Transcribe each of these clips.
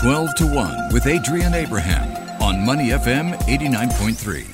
12 to 1 with Adrian Abraham on Money FM 89.3.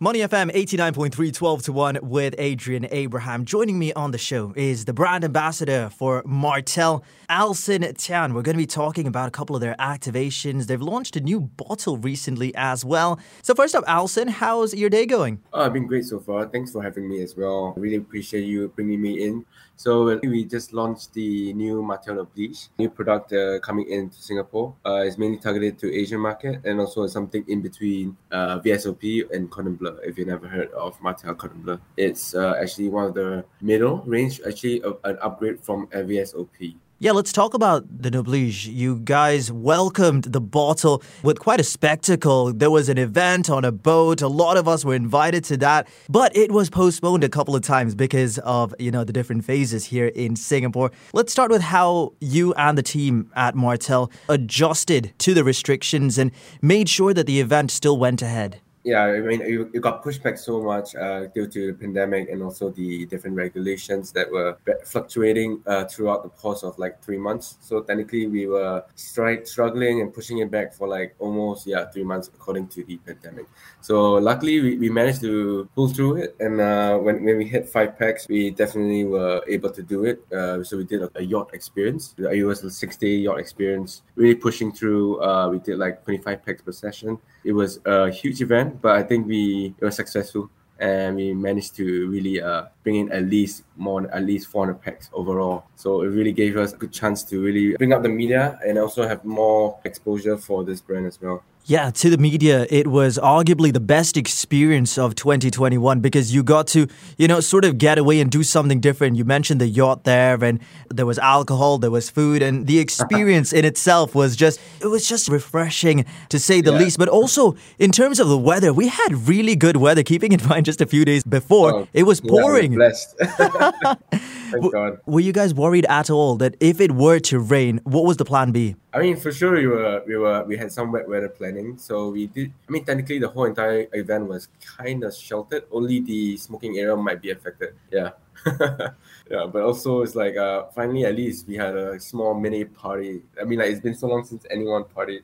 Money FM 89.3, 12 to 1 with Adrian Abraham. Joining me on the show is the brand ambassador for Martell, Alison Tian. We're going to be talking about a couple of their activations. They've launched a new bottle recently as well. So first up, Alison, how's your day going? I've been great so far. Thanks for having me as well. I really appreciate you bringing me in. So we just launched the new Matano Beach, new product coming into Singapore. It's mainly targeted to Asian market and also something in between VSOP and Cordon Bleu. If you never heard of Martell Cordon Bleu, it's actually one of the middle range, actually an upgrade from a VSOP. Yeah, let's talk about the Noblige. You guys welcomed the bottle with quite a spectacle. There was an event on a boat. A lot of us were invited to that, but it was postponed a couple of times because of, you know, the different phases here in Singapore. Let's start with how you and the team at Martell adjusted to the restrictions and made sure that the event still went ahead. Yeah, I mean, it got pushed back so much due to the pandemic and also the different regulations that were fluctuating throughout the course of like 3 months. So technically, we were struggling and pushing it back for like almost 3 months according to the pandemic. So luckily, we managed to pull through it. And when we hit 5 packs, we definitely were able to do it. So we did a yacht experience. It was a 6-day yacht experience, really pushing through. We did like 25 packs per session. It was a huge event. But I think it was successful, and we managed to really bring in at least 400 packs overall. So it really gave us a good chance to really bring up the media and also have more exposure for this brand as well. Yeah, to the media, it was arguably the best experience of 2021 because you got to, sort of get away and do something different. You mentioned the yacht there, and there was alcohol, there was food, and the experience in itself was just refreshing, to say the least. But also, in terms of the weather, we had really good weather, keeping in mind just a few days before, it was pouring. Yeah, I was blessed. Thank God. Were you guys worried at all that if it were to rain, what was the plan B? I mean, for sure we had some wet weather planning. So we did. I mean, technically the whole entire event was kind of sheltered. Only the smoking area might be affected. Yeah. Yeah, but also it's like finally at least we had a small mini party. I mean, like, it's been so long since anyone partied.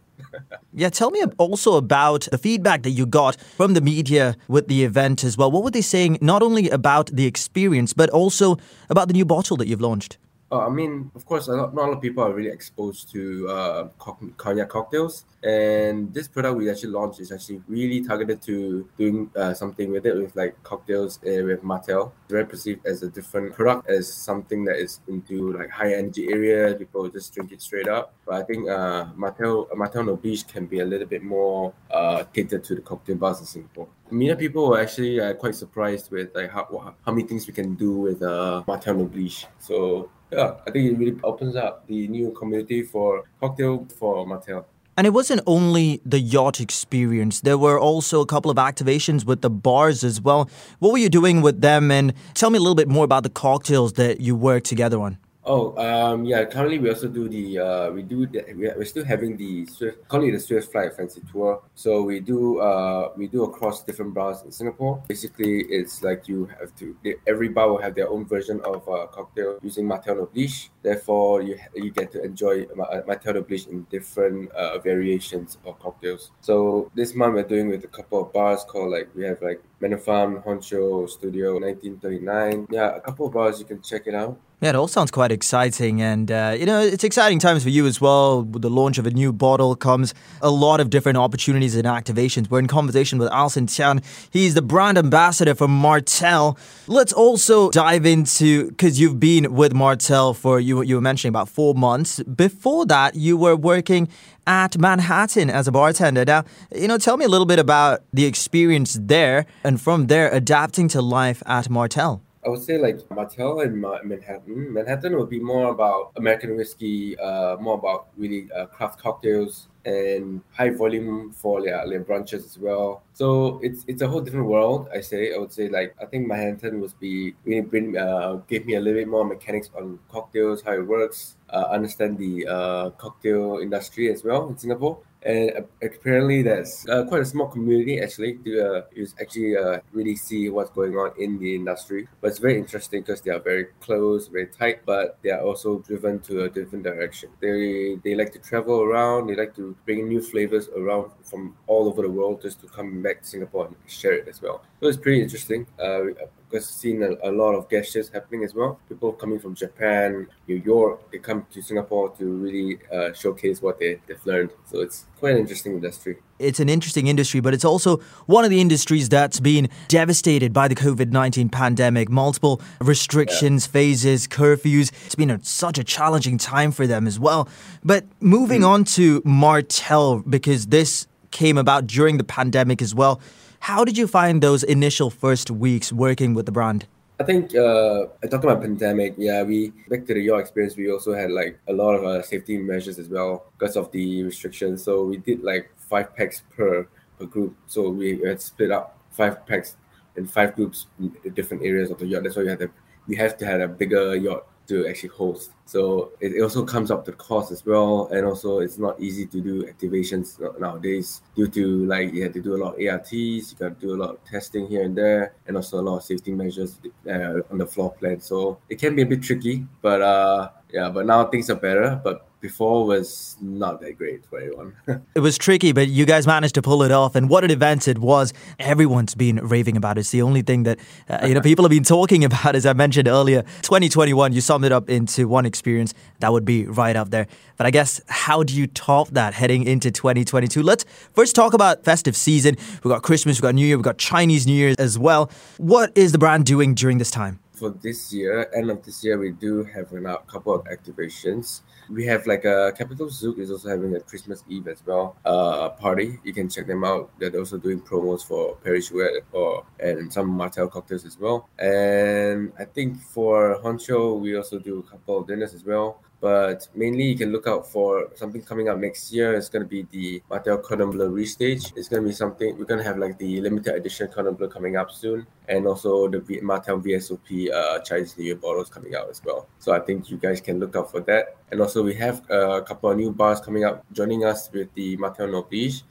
Yeah, tell me also about the feedback that you got from the media with the event as well. What were they saying not only about the experience but also about the new bottle that you've launched? I mean, of course, not a lot of people are really exposed to Cognac cocktails. And this product we actually launched is actually really targeted to doing something with it, with like cocktails with Martell. It's very perceived as a different product, as something that is into like high energy area. People just drink it straight up. But I think Martell Noblige can be a little bit more catered to the cocktail bars in Singapore. Many people were actually quite surprised with like how many things we can do with Martell Noblige. So yeah, I think it really opens up the new community for cocktail for Martell. And it wasn't only the yacht experience. There were also a couple of activations with the bars as well. What were you doing with them? And tell me a little bit more about the cocktails that you worked together on. Currently we also do we're still having the Swift Flight Fancy Tour. So we do across different bars in Singapore. Basically, it's like every bar will have their own version of a cocktail using Martell Noblige. Therefore, you get to enjoy Martell Noblige in different variations of cocktails. So this month we're doing with a couple of bars called we have Menafarm Honcho, Studio 1939. Yeah, a couple of bars, you can check it out. Yeah, it all sounds quite exciting, and it's exciting times for you as well. With the launch of a new bottle comes a lot of different opportunities and activations. We're in conversation with Alison Tian. He's the brand ambassador for Martell. Let's also dive into, because you've been with Martell for, you were mentioning, about 4 months. Before that, you were working at Manhattan as a bartender. Now, tell me a little bit about the experience there, and from there, adapting to life at Martell. I would say Martell and Manhattan. Manhattan would be more about American whiskey, more about really craft cocktails. and high volume for their branches as well. So it's a whole different world. I would say like, I think Manhattan would be gave me a little bit more mechanics on cocktails, how it works, understand the cocktail industry as well in Singapore. And apparently that's quite a small community actually to really see what's going on in the industry. But it's very interesting because they are very close, very tight, but they are also driven to a different direction. They like to travel around, they like to bring new flavors around from all over the world just to come back to Singapore and share it as well. So it's pretty interesting. Because seen a lot of guests happening as well. People coming from Japan, New York, they come to Singapore to really showcase what they've learned. So it's quite an interesting industry. It's an interesting industry, but it's also one of the industries that's been devastated by the COVID-19 pandemic. Multiple restrictions, phases, curfews. It's been such a challenging time for them as well. But moving on to Martell, because this came about during the pandemic as well. How did you find those initial first weeks working with the brand? I think talking about pandemic, we back to the York experience. We also had like a lot of safety measures as well because of the restrictions. So we did like 5 packs per group. So we had split up 5 packs in 5 groups in different areas of the York. That's why we have to have a bigger York to actually host. So it also comes up to the cost as well. And also it's not easy to do activations nowadays due to like you have to do a lot of ARTs, you got to do a lot of testing here and there, and also a lot of safety measures on the floor plan. So it can be a bit tricky, but but now things are better. But before was not that great for everyone. It was tricky, but you guys managed to pull it off. And what an event it was. Everyone's been raving about it. It's the only thing that people have been talking about, as I mentioned earlier. 2021, you summed it up into one experience that would be right up there. But I guess, how do you top that heading into 2022? Let's first talk about festive season. We've got Christmas, we've got New Year, we've got Chinese New Year as well. What is the brand doing during this time? For this year, end of this year, we do have a couple of activations. We have like a Capital Zoo is also having a Christmas Eve as well party. You can check them out. They're also doing promos for Parish Wear and some Martell cocktails as well. And I think for Honcho, we also do a couple of dinners as well. But mainly you can look out for something coming up next year. It's going to be the Martell Cordon Bleu restage. It's going to be something, we're going to have like the limited edition Cordon Bleu coming up soon. And also the Martell VSOP Chinese New Year bottles coming out as well. So I think you guys can look out for that. And also we have a couple of new bars coming up, joining us with the Matano Beach.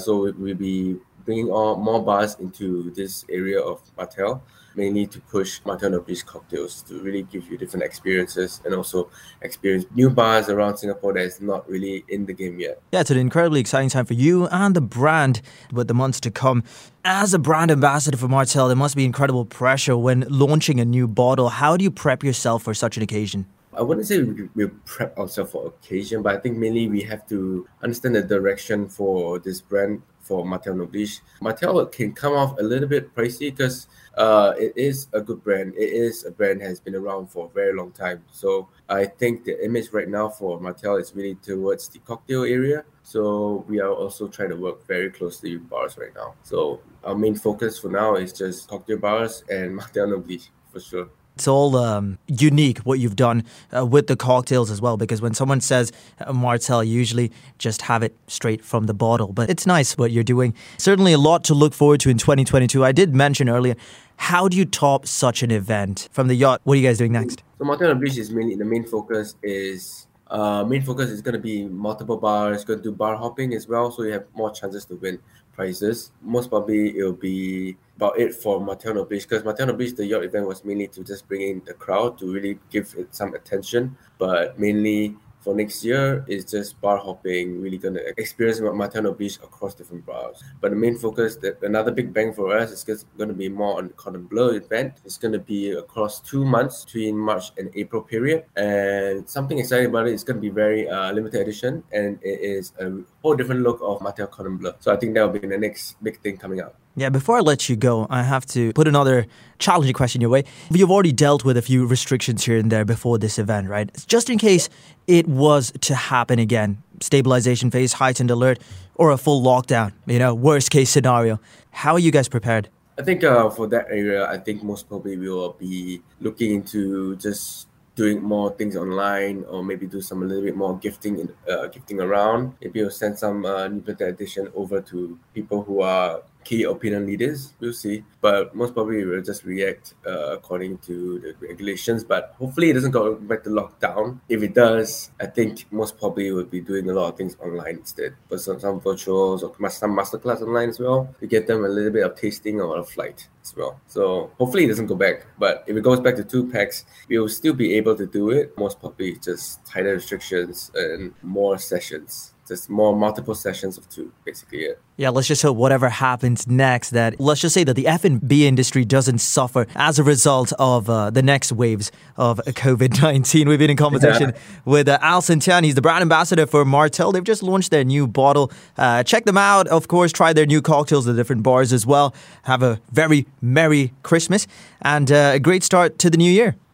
So we'll be bringing more bars into this area of Martell, mainly to push Matano Beach cocktails to really give you different experiences and also experience new bars around Singapore that is not really in the game yet. Yeah, it's an incredibly exciting time for you and the brand with the months to come. As a brand ambassador for Martell, there must be incredible pressure when launching a new bottle. How do you prep yourself for such an occasion? I wouldn't say we prep ourselves for occasion, but I think mainly we have to understand the direction for this brand. For Matano Beach, Martell can come off a little bit pricey because it is a good brand. It is a brand that has been around for a very long time. So I think the image right now for Martell is really towards the cocktail area. So we are also trying to work very closely with bars right now. So our main focus for now is just cocktail bars and Matano Beach for sure. It's all unique what you've done with the cocktails as well, because when someone says Martell, you usually just have it straight from the bottle. But it's nice what you're doing. Certainly a lot to look forward to in 2022. I did mention earlier, how do you top such an event from the yacht? What are you guys doing next? So Martell Beach is mainly the main focus is... going to be multiple bars, going to do bar hopping as well, so you have more chances to win prizes. Most probably it'll be about it for Matano Beach, because Matano Beach, the yacht event was mainly to just bring in the crowd to really give it some attention, but mainly for next year is just bar hopping, really going to experience Matano Beach across different bars. But the main focus, another big bang for us, is just going to be more on the Cordon Bleu event. It's going to be across 2 months between March and April period. And something exciting about it is going to be very limited edition, and it is a whole different look of Martell Cordon Bleu. So I think that will be the next big thing coming up. Yeah, before I let you go, I have to put another challenging question your way. You've already dealt with a few restrictions here and there before this event, right? Just in case it was to happen again, stabilization phase, heightened alert, or a full lockdown, worst case scenario. How are you guys prepared? I think for that area, I think most probably we will be looking into just doing more things online, or maybe do some a little bit more gifting around. Maybe we'll send some newsletter edition over to people who are key opinion leaders. We'll see, but most probably we'll just react according to the regulations. But hopefully it doesn't go back to lockdown. If it does, I think most probably we'll be doing a lot of things online instead, but some virtuals or some masterclass online as well, to get them a little bit of tasting or a flight as well. So hopefully it doesn't go back, but if it goes back to 2 packs, we will still be able to do it. Most probably just tighter restrictions and more sessions. Just more multiple sessions of 2, basically it. Yeah, let's just hope whatever happens next, that let's just say that the F&B industry doesn't suffer as a result of the next waves of COVID-19. We've been in conversation with Alison Tian. He's the brand ambassador for Martell. They've just launched their new bottle. Check them out. Of course, try their new cocktails at different bars as well. Have a very Merry Christmas and a great start to the new year.